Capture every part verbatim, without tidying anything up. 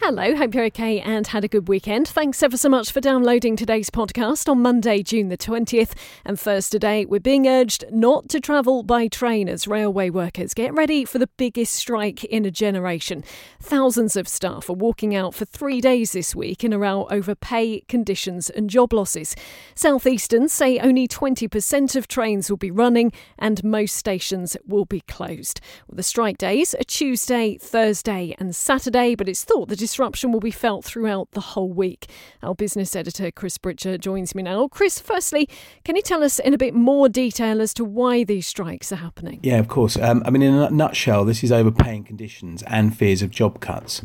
Hello, hope you're okay and had a good weekend. Thanks ever so much for downloading today's podcast on Monday, June the twentieth. And first today, we're being urged not to travel by train as railway workers get ready for the biggest strike in a generation. Thousands of staff are walking out for three days this week in a row over pay, conditions and job losses. Southeastern say only twenty percent of trains will be running and most stations will be closed. Well, the strike days are Tuesday, Thursday and Saturday, but it's thought that disruption will be felt throughout the whole week. Our business editor, Chris Britcher, joins me now. Chris, firstly, can you tell us in a bit more detail as to why these strikes are happening? Yeah, of course. Um, I mean, in a nutshell, this is over paying conditions and fears of job cuts.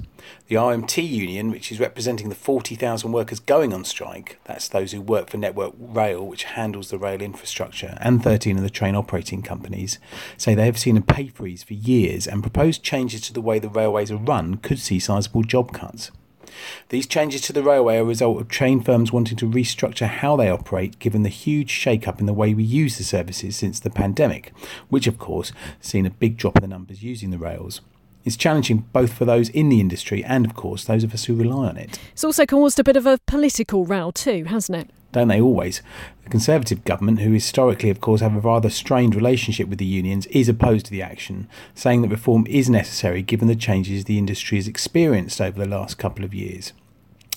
The R M T union, which is representing the forty thousand workers going on strike, that's those who work for Network Rail, which handles the rail infrastructure, and thirteen of the train operating companies, say they have seen a pay freeze for years and proposed changes to the way the railways are run could see sizable job cuts. cuts. These changes to the railway are a result of train firms wanting to restructure how they operate, given the huge shake-up in the way we use the services since the pandemic, which of course has seen a big drop in the numbers using the rails. It's challenging both for those in the industry and, of course, those of us who rely on it. It's also caused a bit of a political row too, hasn't it? Don't they always? The Conservative government, who historically, of course, have a rather strained relationship with the unions, is opposed to the action, saying that reform is necessary given the changes the industry has experienced over the last couple of years.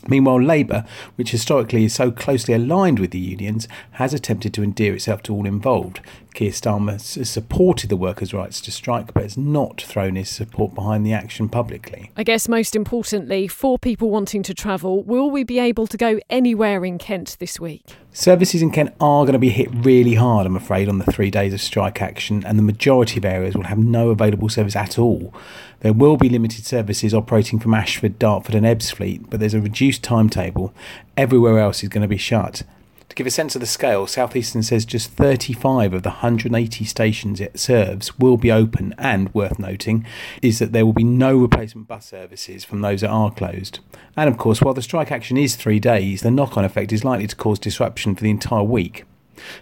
Meanwhile, Labour, which historically is so closely aligned with the unions, has attempted to endear itself to all involved. Keir Starmer has supported the workers' rights to strike, but has not thrown his support behind the action publicly. I guess most importantly, for people wanting to travel, will we be able to go anywhere in Kent this week? Services in Kent are going to be hit really hard, I'm afraid, on the three days of strike action, and the majority of areas will have no available service at all. There will be limited services operating from Ashford, Dartford and Ebbsfleet, but there's a reduced timetable. Everywhere else is going to be shut. To give a sense of the scale, Southeastern says just thirty-five of the one hundred eighty stations it serves will be open, and worth noting is that there will be no replacement bus services from those that are closed. And of course, while the strike action is three days, the knock-on effect is likely to cause disruption for the entire week.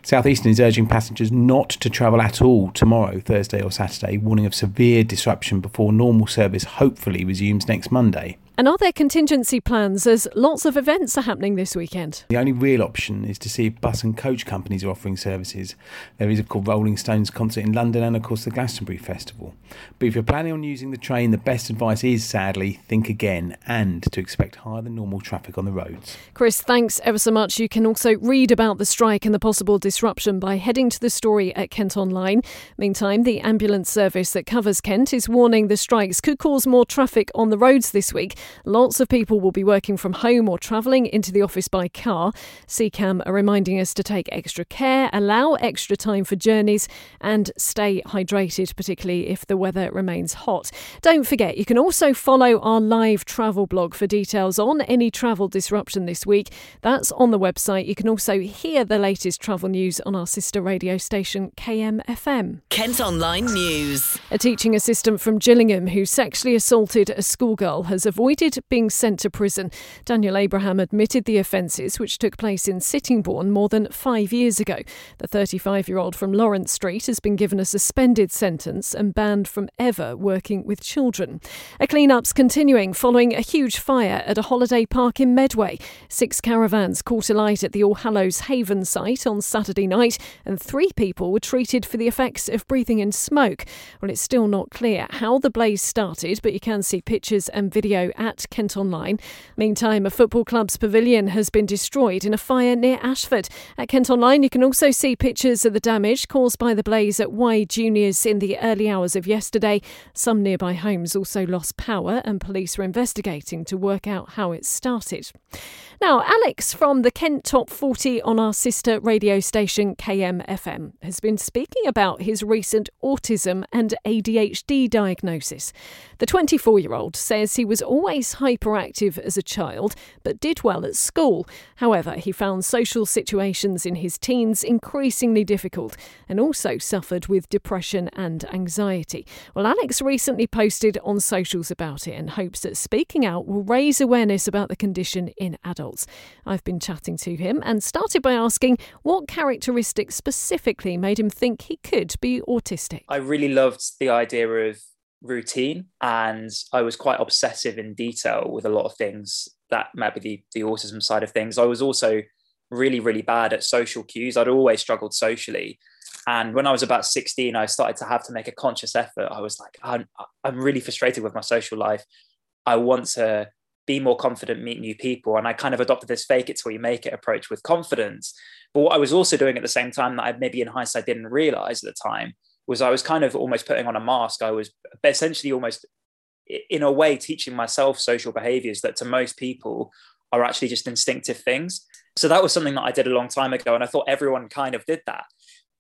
Southeastern is urging passengers not to travel at all tomorrow, Thursday or Saturday, warning of severe disruption before normal service hopefully resumes next Monday. And are there contingency plans, as lots of events are happening this weekend? The only real option is to see if bus and coach companies are offering services. There is, of course, Rolling Stones concert in London and, of course, the Glastonbury Festival. But if you're planning on using the train, the best advice is, sadly, think again and to expect higher than normal traffic on the roads. Chris, thanks ever so much. You can also read about the strike and the possible disruption by heading to the story at Kent Online. Meantime, the ambulance service that covers Kent is warning the strikes could cause more traffic on the roads this week. Lots of people will be working from home or travelling into the office by car. C C A M are reminding us to take extra care, allow extra time for journeys and stay hydrated, particularly if the weather remains hot. Don't forget, you can also follow our live travel blog for details on any travel disruption this week. That's on the website. You can also hear the latest travel news on our sister radio station K M F M. Kent Online News. A teaching assistant from Gillingham who sexually assaulted a schoolgirl has avoided being sent to prison. Daniel Abraham admitted the offences, which took place in Sittingbourne more than five years ago. The thirty-five-year-old from Lawrence Street has been given a suspended sentence and banned from ever working with children. A clean-up's continuing following a huge fire at a holiday park in Medway. Six caravans caught alight at the All Hallows Haven site on Saturday night, and three people were treated for the effects of breathing in smoke. Well, it's still not clear how the blaze started, but you can see pictures and video at At Kent Online. Meantime, a football club's pavilion has been destroyed in a fire near Ashford. At Kent Online, you can also see pictures of the damage caused by the blaze at Y Juniors in the early hours of yesterday. Some nearby homes also lost power, and police are investigating to work out how it started. Now, Alex from the Kent Top forty on our sister radio station K M F M has been speaking about his recent autism and A D H D diagnosis. The twenty-four-year-old says he was always always hyperactive as a child, but did well at school. However, he found social situations in his teens increasingly difficult and also suffered with depression and anxiety. Well, Alex recently posted on socials about it and hopes that speaking out will raise awareness about the condition in adults. I've been chatting to him and started by asking what characteristics specifically made him think he could be autistic. I really loved the idea of routine, and I was quite obsessive in detail with a lot of things that might be the, the autism side of things. I was also really, really bad at social cues. I'd always struggled socially. And when I was about sixteen, I started to have to make a conscious effort. I was like, I'm, I'm really frustrated with my social life. I want to be more confident, meet new people. And I kind of adopted this fake it till you make it approach with confidence. But what I was also doing at the same time that I maybe in hindsight didn't realize at the time was I was kind of almost putting on a mask. I was essentially almost in a way teaching myself social behaviors that to most people are actually just instinctive things. So that was something that I did a long time ago. And I thought everyone kind of did that.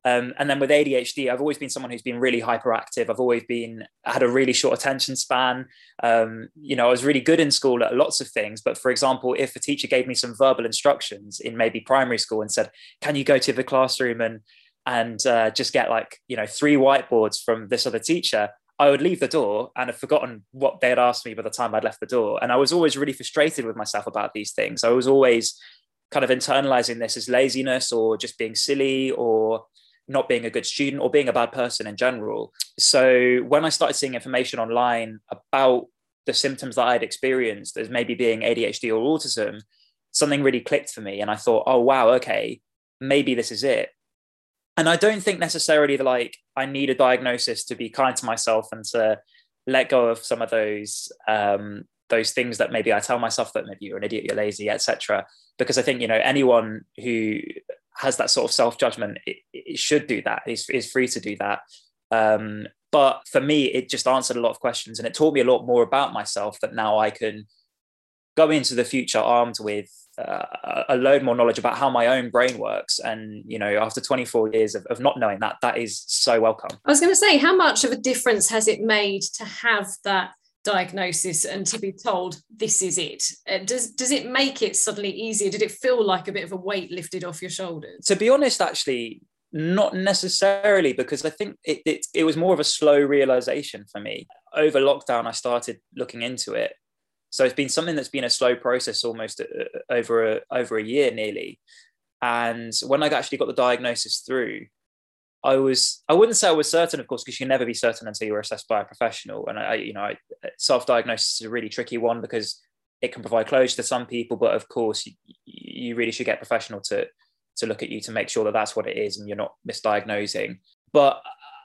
Um, and then with A D H D, I've always been someone who's been really hyperactive. I've always been, I had a really short attention span. Um, you know, I was really good in school at lots of things. But for example, if a teacher gave me some verbal instructions in maybe primary school and said, can you go to the classroom and, and uh, just get like, you know, three whiteboards from this other teacher, I would leave the door and have forgotten what they had asked me by the time I'd left the door. And I was always really frustrated with myself about these things. I was always kind of internalizing this as laziness or just being silly or not being a good student or being a bad person in general. So when I started seeing information online about the symptoms that I'd experienced as maybe being A D H D or autism, something really clicked for me. And I thought, oh, wow, okay, maybe this is it. And I don't think necessarily that like I need a diagnosis to be kind to myself and to let go of some of those um, those things that maybe I tell myself that maybe you're an idiot, you're lazy, et cetera. Because I think, you know, anyone who has that sort of self-judgment, it, it should do that. It's, it's free to do that. Um, but for me, it just answered a lot of questions and it taught me a lot more about myself that now I can go into the future armed with uh, a load more knowledge about how my own brain works. And, you know, after twenty-four years of, of not knowing that, that is so welcome. I was going to say, how much of a difference has it made to have that diagnosis and to be told this is it? Does does it make it suddenly easier? Did it feel like a bit of a weight lifted off your shoulders? To be honest, actually, not necessarily, because I think it it, it was more of a slow realization for me. Over lockdown, I started looking into it. So it's been something that's been a slow process, almost over a, over a year nearly. And when I actually got the diagnosis through, I was, I wouldn't say I was certain, of course, because you can never be certain until you're assessed by a professional. And I, you know, self-diagnosis is a really tricky one because it can provide closure to some people, but of course you, you really should get professional to, to look at you to make sure that that's what it is and you're not misdiagnosing. But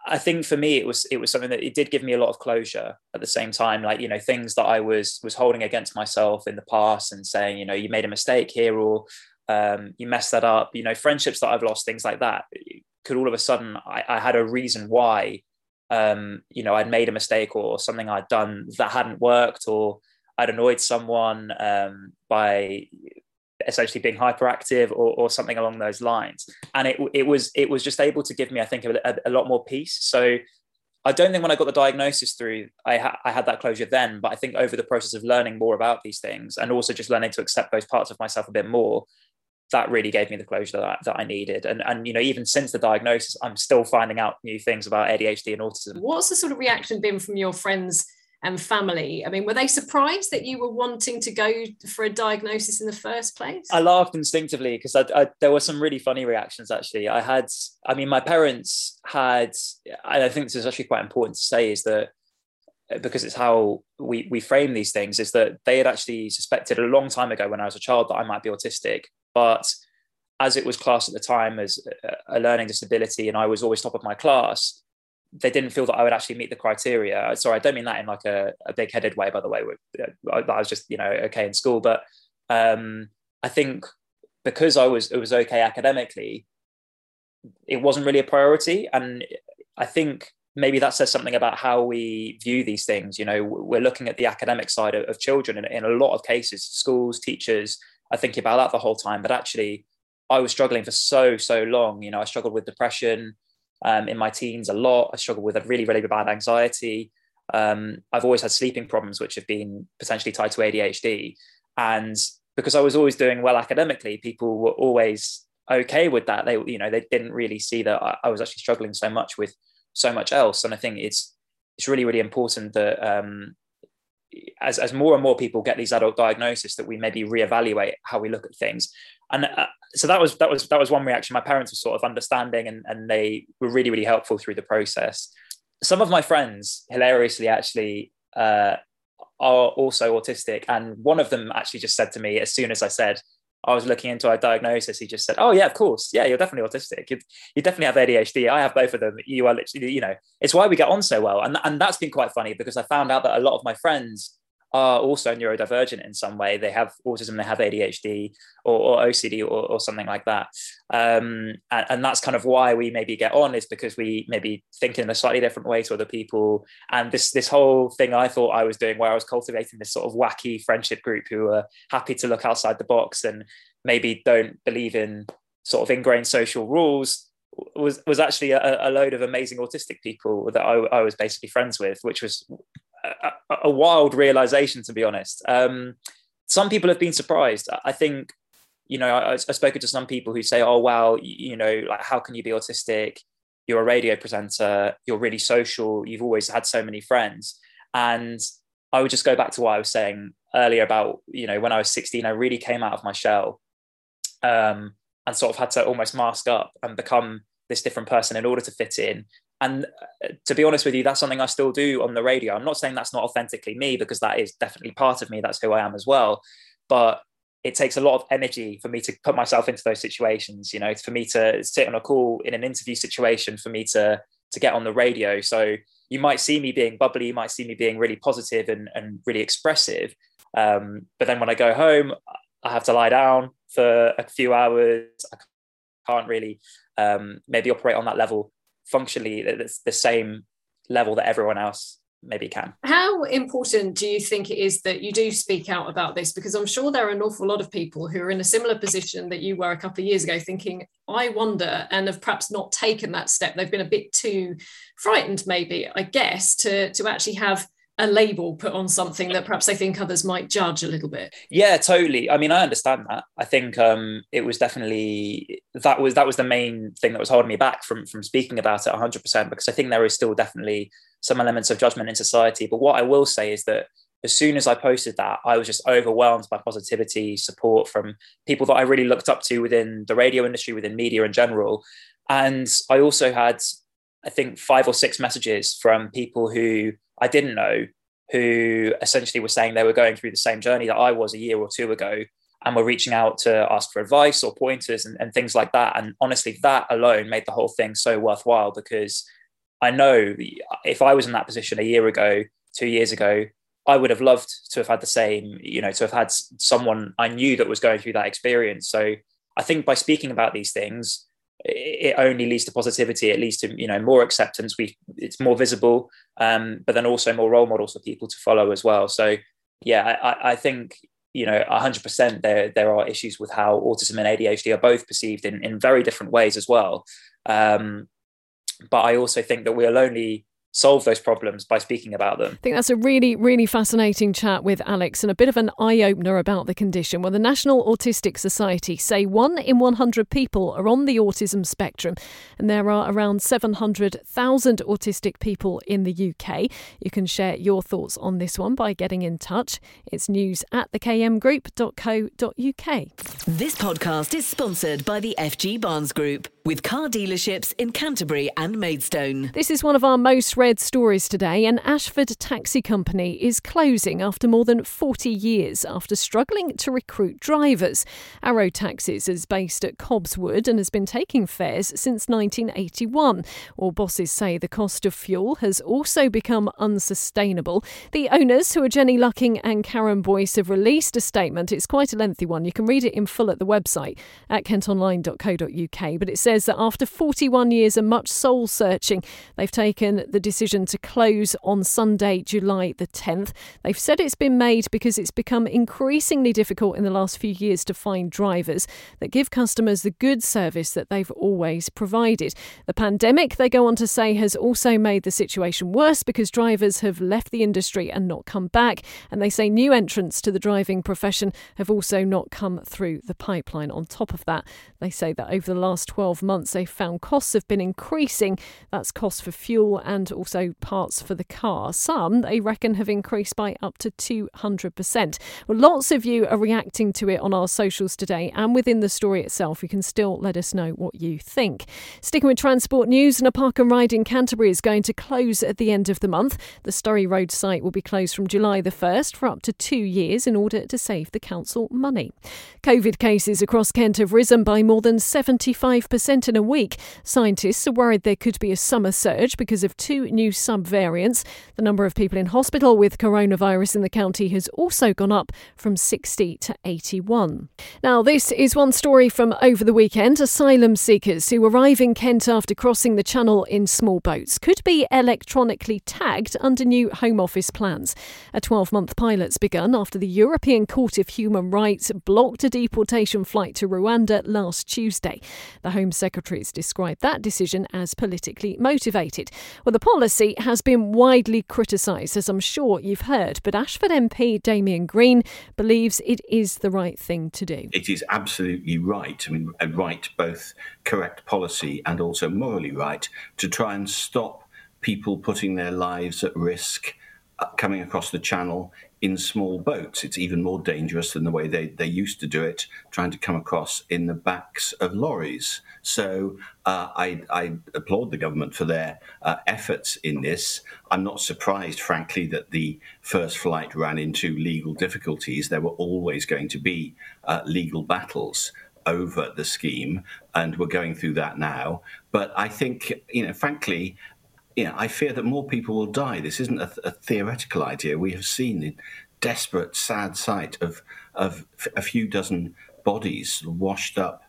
I think for me, it was, it was something that it did give me a lot of closure at the same time, like, you know, things that I was, was holding against myself in the past and saying, you know, you made a mistake here or um, you messed that up, you know, friendships that I've lost, things like that. Could all of a sudden I, I had a reason why, um, you know, I'd made a mistake or something I'd done that hadn't worked, or I'd annoyed someone um, by essentially being hyperactive or, or something along those lines. And it it was it was just able to give me, I think, a, a lot more peace. So I don't think when I got the diagnosis through, I, ha- I had that closure then, but I think over the process of learning more about these things and also just learning to accept those parts of myself a bit more, that really gave me the closure that, that I needed. And, and, you know, even since the diagnosis, I'm still finding out new things about A D H D and autism. What's the sort of reaction been from your friends and family? I mean, were they surprised that you were wanting to go for a diagnosis in the first place? I laughed instinctively because I, I, there were some really funny reactions, actually. I had, I mean, my parents had, and I think this is actually quite important to say, is that because it's how we, we frame these things, is that they had actually suspected a long time ago when I was a child that I might be autistic. But as it was classed at the time as a learning disability and I was always top of my class, they didn't feel that I would actually meet the criteria. Sorry, I don't mean that in like a, a big-headed way, by the way. I, I was just, you know, okay in school. But um, I think because I was, it was okay academically, it wasn't really a priority. And I think maybe that says something about how we view these things. You know, we're looking at the academic side of, of children in, in a lot of cases, schools, teachers, I think about that the whole time, but actually I was struggling for so, so long. You know, I struggled with depression um, in my teens a lot. I struggled with a really, really bad anxiety. Um, I've always had sleeping problems, which have been potentially tied to A D H D. And because I was always doing well academically, people were always okay with that. They, you know, they didn't really see that I, I was actually struggling so much with so much else. And I think it's it's really, really important that um, as, as more and more people get these adult diagnoses, that we maybe reevaluate how we look at things. And uh, so that was that was that was one reaction. My parents were sort of understanding, and, and they were really, really helpful through the process. Some of my friends, hilariously, actually, uh, are also autistic. And one of them actually just said to me, as soon as I said I was looking into our diagnosis, he just said, "Oh yeah, of course. Yeah, you're definitely autistic. You, you definitely have A D H D. I have both of them. You are literally, you know, it's why we get on so well." And, and that's been quite funny, because I found out that a lot of my friends are also neurodivergent in some way. They have autism, they have A D H D or, or O C D or, or something like that. Um, and, and that's kind of why we maybe get on, is because we maybe think in a slightly different way to other people. And this this whole thing I thought I was doing, where I was cultivating this sort of wacky friendship group who are happy to look outside the box and maybe don't believe in sort of ingrained social rules, was, was actually a, a load of amazing autistic people that I, I was basically friends with, which was A, a wild realization, to be honest. Um, some people have been surprised. I think, you know, I, I've spoken to some people who say, "Oh, wow, you, you know, like, how can you be autistic? You're a radio presenter. You're really social. You've always had so many friends." And I would just go back to what I was saying earlier about, you know, when I was sixteen, I really came out of my shell, um, and sort of had to almost mask up and become this different person in order to fit in. And to be honest with you, that's something I still do on the radio. I'm not saying that's not authentically me, because that is definitely part of me. That's who I am as well. But it takes a lot of energy for me to put myself into those situations, you know, for me to sit on a call in an interview situation, for me to, to get on the radio. So you might see me being bubbly, you might see me being really positive and, and really expressive. Um, but then when I go home, I have to lie down for a few hours. I can't really um, maybe operate on that level functionally, that's the same level that everyone else maybe can. How important do you think it is that you do speak out about this? Because I'm sure there are an awful lot of people who are in a similar position that you were a couple of years ago, thinking, "I wonder," and have perhaps not taken that step. They've been a bit too frightened, maybe, I guess, to, to actually have a label put on something that perhaps they think others might judge a little bit. Yeah, totally. I mean, I understand that. I think um, it was definitely, that was that was the main thing that was holding me back from, from speaking about it one hundred percent, because I think there is still definitely some elements of judgment in society. But what I will say is that as soon as I posted that, I was just overwhelmed by positivity, support from people that I really looked up to within the radio industry, within media in general. And I also had, I think, five or six messages from people who I didn't know, who essentially were saying they were going through the same journey that I was a year or two ago, and were reaching out to ask for advice or pointers and, and things like that. And honestly, that alone made the whole thing so worthwhile, because I know if I was in that position a year ago, two years ago, I would have loved to have had the same, you know, to have had someone I knew that was going through that experience. So I think by speaking about these things, it only leads to positivity. It leads to, you know, more acceptance. We, it's more visible, um, but then also more role models for people to follow as well. So yeah, I, I think, you know, one hundred percent there there are issues with how autism and A D H D are both perceived in, in very different ways as well. Um, but I also think that we'll only solve those problems by speaking about them. I think that's a really, really fascinating chat with Alex, and a bit of an eye-opener about the condition. Well, the National Autistic Society say one in one hundred people are on the autism spectrum, and there are around seven hundred thousand autistic people in the U K. You can share your thoughts on this one by getting in touch. It's news at the k m group dot co dot u k. This podcast is sponsored by the F G Barnes Group, with car dealerships in Canterbury and Maidstone. This is one of our most read stories today. An Ashford taxi company is closing after more than forty years after struggling to recruit drivers. Arrow Taxis is based at Cobbswood and has been taking fares since nineteen eighty-one. All bosses say the cost of fuel has also become unsustainable. The owners, who are Jenny Lucking and Karen Boyce, have released a statement. It's quite a lengthy one. You can read it in full at the website at kent online dot co dot u k, but it says, says that after forty-one years and much soul searching, they've taken the decision to close on Sunday, July the tenth. They've said it's been made because it's become increasingly difficult in the last few years to find drivers that give customers the good service that they've always provided. The pandemic, they go on to say, has also made the situation worse because drivers have left the industry and not come back. And they say new entrants to the driving profession have also not come through the pipeline. On top of that, they say that over the last twelve months, they've found costs have been increasing. That's costs for fuel and also parts for the car. Some, they reckon, have increased by up to two hundred percent. Well, lots of you are reacting to it on our socials today, and within the story itself, you can still let us know what you think. Sticking with transport news, and a park and ride in Canterbury is going to close at the end of the month. The Sturry Road site will be closed from July the first for up to two years in order to save the council money. COVID cases across Kent have risen by more than seventy-five percent in a week. Scientists are worried there could be a summer surge because of two new subvariants. The number of people in hospital with coronavirus in the county has also gone up from sixty to eighty-one. Now, this is one story from over the weekend. Asylum seekers who arrive in Kent after crossing the Channel in small boats could be electronically tagged under new Home Office plans. A twelve-month pilot's begun after the European Court of Human Rights blocked a deportation flight to Rwanda last Tuesday. The Home Secretary's described that decision as politically motivated. Well, the policy has been widely criticised, as I'm sure you've heard, but Ashford M P Damian Green believes it is the right thing to do. It is absolutely right, I mean, right, both correct policy and also morally right, to try and stop people putting their lives at risk coming across the Channel in small boats. It's even more dangerous than the way they, they used to do it, trying to come across in the backs of lorries. So uh, I, I applaud the government for their uh, efforts in this. I'm not surprised, frankly, that the first flight ran into legal difficulties. There were always going to be uh, legal battles over the scheme, and we're going through that now. But I think, you know, frankly, you know, I fear that more people will die. This isn't a, th- a theoretical idea. We have seen the desperate, sad sight of of f- a few dozen bodies washed up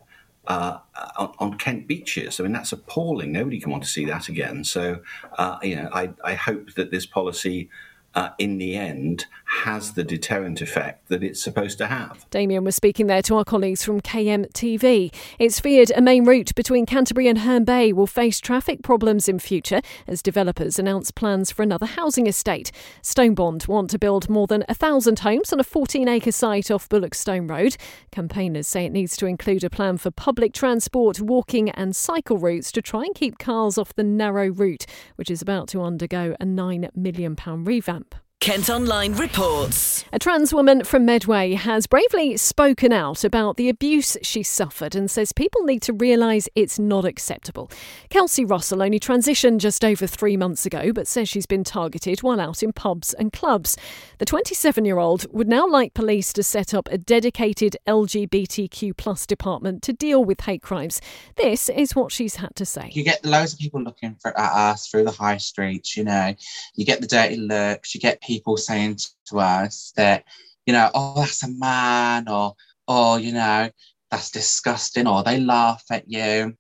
uh, on, on Kent beaches. I mean, that's appalling. Nobody can want to see that again. So, uh, you know, I, I hope that this policy, Uh, in the end, has the deterrent effect that it's supposed to have. Damian was speaking there to our colleagues from K M T V. It's feared a main route between Canterbury and Herne Bay will face traffic problems in future as developers announce plans for another housing estate. Stonebond want to build more than one thousand homes on a fourteen-acre site off Bullockstone Road. Campaigners say it needs to include a plan for public transport, walking and cycle routes to try and keep cars off the narrow route, which is about to undergo a nine million pounds revamp. Kent Online reports. A trans woman from Medway has bravely spoken out about the abuse she suffered and says people need to realise it's not acceptable. Kelsey Russell only transitioned just over three months ago, but says she's been targeted while out in pubs and clubs. The twenty-seven-year-old would now like police to set up a dedicated L G B T Q plus department to deal with hate crimes. This is what she's had to say. You get loads of people looking for, at us through the high streets, you know. You get the dirty looks, you get people people saying to us that, you know, oh, that's a man, or, oh, you know, that's disgusting, or they laugh at you.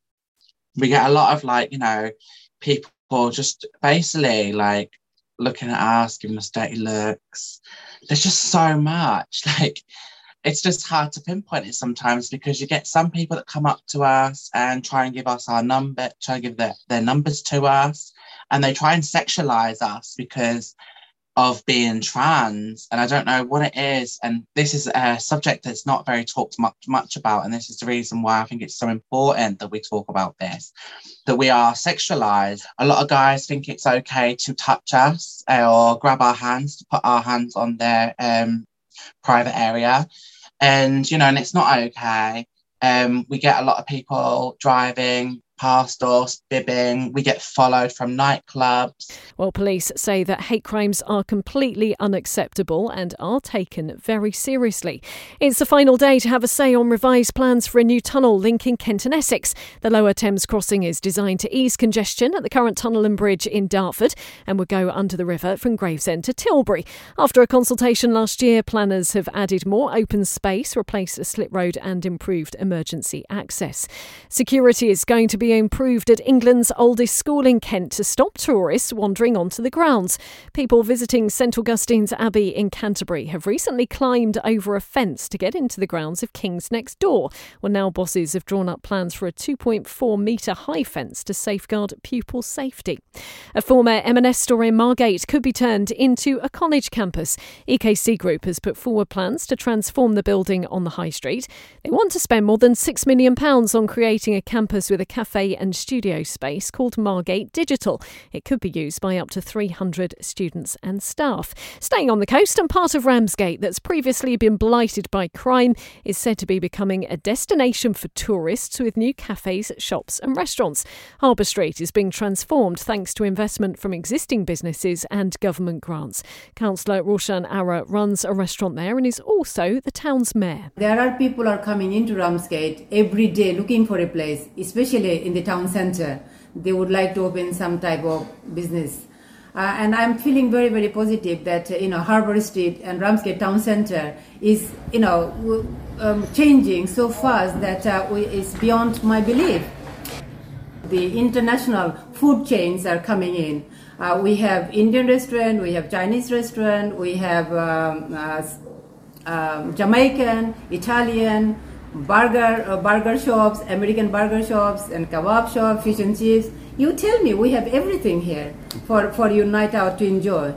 We get a lot of, like, you know, people just basically, like, looking at us, giving us dirty looks. There's just so much. Like, it's just hard to pinpoint it sometimes, because you get some people that come up to us and try and give us our number, try and give their, their numbers to us, and they try and sexualise us because of being trans, and I don't know what it is. And this is a subject that's not very talked much much about, and this is the reason why I think it's so important that we talk about this, that we are sexualized. A lot of guys think it's okay to touch us or grab our hands, to put our hands on their um private area, and, you know, and it's not okay. Um we get a lot of people driving past us, bibbing. We get followed from nightclubs. Well, police say that hate crimes are completely unacceptable and are taken very seriously. It's the final day to have a say on revised plans for a new tunnel linking Kent and Essex. The Lower Thames crossing is designed to ease congestion at the current tunnel and bridge in Dartford and would go under the river from Gravesend to Tilbury. After a consultation last year, planners have added more open space, replaced a slip road and improved emergency access. Security is going to be improved at England's oldest school in Kent to stop tourists wandering onto the grounds. People visiting St Augustine's Abbey in Canterbury have recently climbed over a fence to get into the grounds of King's next door. Well, now bosses have drawn up plans for a two point four metre high fence to safeguard pupil safety. A former M and S store in Margate could be turned into a college campus. E K C Group has put forward plans to transform the building on the high street. They want to spend more than six million pounds on creating a campus with a cafe and studio space called Margate Digital. It could be used by up to three hundred students and staff. Staying on the coast, and part of Ramsgate that's previously been blighted by crime is said to be becoming a destination for tourists with new cafes, shops and restaurants. Harbour Street is being transformed thanks to investment from existing businesses and government grants. Councillor Roshan Ara runs a restaurant there and is also the town's mayor. There are people are coming into Ramsgate every day looking for a place, especially in the town centre. They would like to open some type of business. Uh, and I'm feeling very, very positive that, uh, you know, Harbour Street and Ramsgate Town Centre is, you know, w- um, changing so fast that uh, it's beyond my belief. The international food chains are coming in. Uh, we have Indian restaurant, we have Chinese restaurant, we have um, uh, um, Jamaican, Italian, burger uh, burger shops, American burger shops and kebab shop, fish and chips. You tell me, we have everything here for, for your night out to enjoy.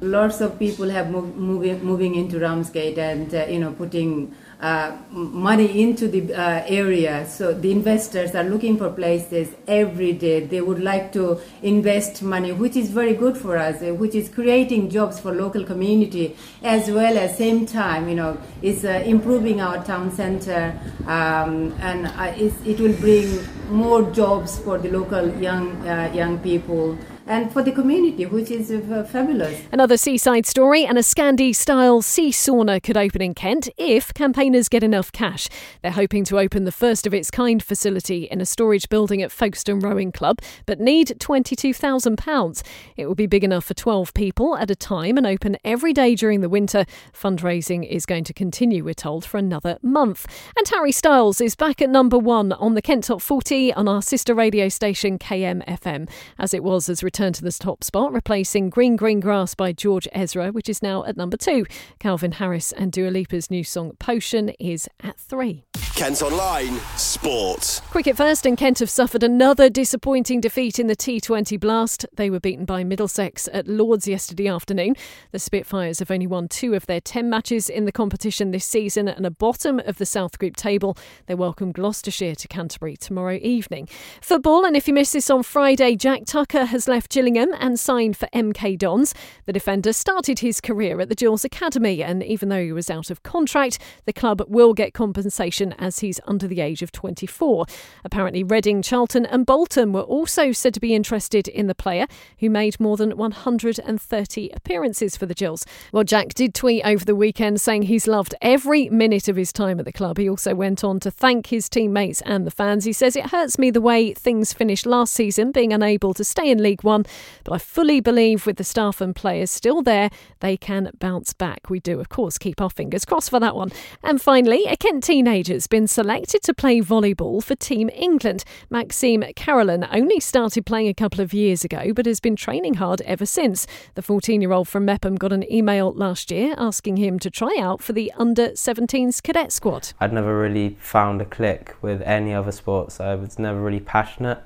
Lots of people have moved, moving, moving into Ramsgate and uh, you know putting uh, money into the uh, area. So the investors are looking for places every day. They would like to invest money, which is very good for us, which is creating jobs for local community as well as same time, you know, is uh, improving our town centre um, and uh, it will bring more jobs for the local young uh, young people. And for the community, which is uh, fabulous. Another seaside story, and a Scandi-style sea sauna could open in Kent if campaigners get enough cash. They're hoping to open the first of its kind facility in a storage building at Folkestone Rowing Club, but need twenty-two thousand pounds. It will be big enough for twelve people at a time and open every day during the winter. Fundraising is going to continue, we're told, for another month. And Harry Styles is back at number one on the Kent Top forty on our sister radio station K M F M, as it was as returned to the top spot, replacing Green Green Grass by George Ezra, which is now at number two. Calvin Harris and Dua Lipa's new song Potion is at three. Kent Online Sports. Cricket first, and Kent have suffered another disappointing defeat in the T twenty Blast. They were beaten by Middlesex at Lord's yesterday afternoon. The Spitfires have only won two of their ten matches in the competition this season and are bottom of the South Group table. They welcome Gloucestershire to Canterbury tomorrow evening. Football, and if you miss this on Friday, Jack Tucker has left Gillingham and signed for M K Dons. The defender started his career at the Jules Academy, and even though he was out of contract, the club will get compensation as he's under the age of twenty-four. Apparently Reading, Charlton and Bolton were also said to be interested in the player, who made more than one hundred thirty appearances for the Jules. Well, Jack did tweet over the weekend saying he's loved every minute of his time at the club. He also went on to thank his teammates and the fans. He says, "It hurts me the way things finished last season, being unable to stay in League One. But I fully believe with the staff and players still there, they can bounce back." We do, of course, keep our fingers crossed for that one. And finally, a Kent teenager's been selected to play volleyball for Team England. Maxime Carolan only started playing a couple of years ago, but has been training hard ever since. The fourteen-year-old from Mepham got an email last year asking him to try out for the under seventeens cadet squad. I'd never really found a click with any other sports. I was never really passionate.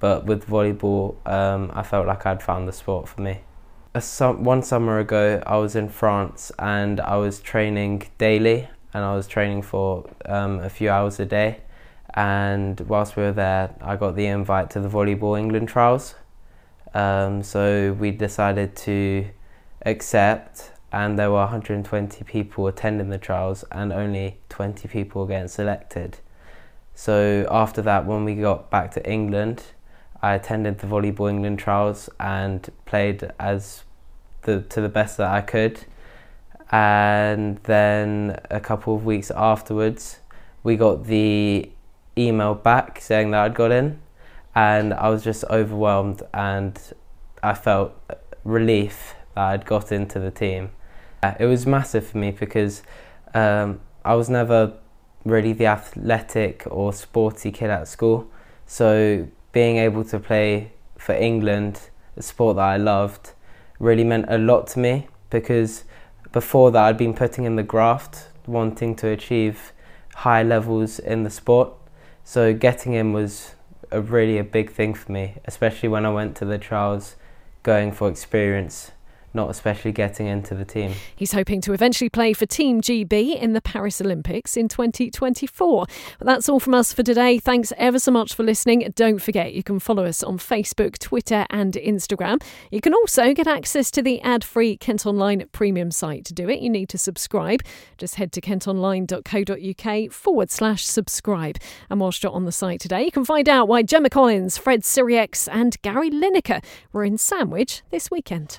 But with volleyball, um, I felt like I'd found the sport for me. A sum- one summer ago, I was in France and I was training daily, and I was training for um, a few hours a day. And whilst we were there, I got the invite to the Volleyball England trials. Um, so we decided to accept, and there were one hundred twenty people attending the trials and only twenty people getting selected. So after that, when we got back to England, I attended the Volleyball England trials and played as the to the best that I could. And then a couple of weeks afterwards, we got the email back saying that I'd got in, and I was just overwhelmed, and I felt relief that I'd got into the team. It was massive for me because um, I was never really the athletic or sporty kid at school, so being able to play for England, a sport that I loved, really meant a lot to me, because before that I'd been putting in the graft, wanting to achieve high levels in the sport. So getting in was a really a big thing for me, especially when I went to the trials, going for experience, not especially getting into the team. He's hoping to eventually play for Team G B in the Paris Olympics in twenty twenty-four. But that's all from us for today. Thanks ever so much for listening. Don't forget, you can follow us on Facebook, Twitter and Instagram. You can also get access to the ad-free Kent Online premium site. To do it, you need to subscribe. Just head to kentonline.co.uk forward slash subscribe. And whilst you're on the site today, you can find out why Gemma Collins, Fred Cyriax and Gary Lineker were in Sandwich this weekend.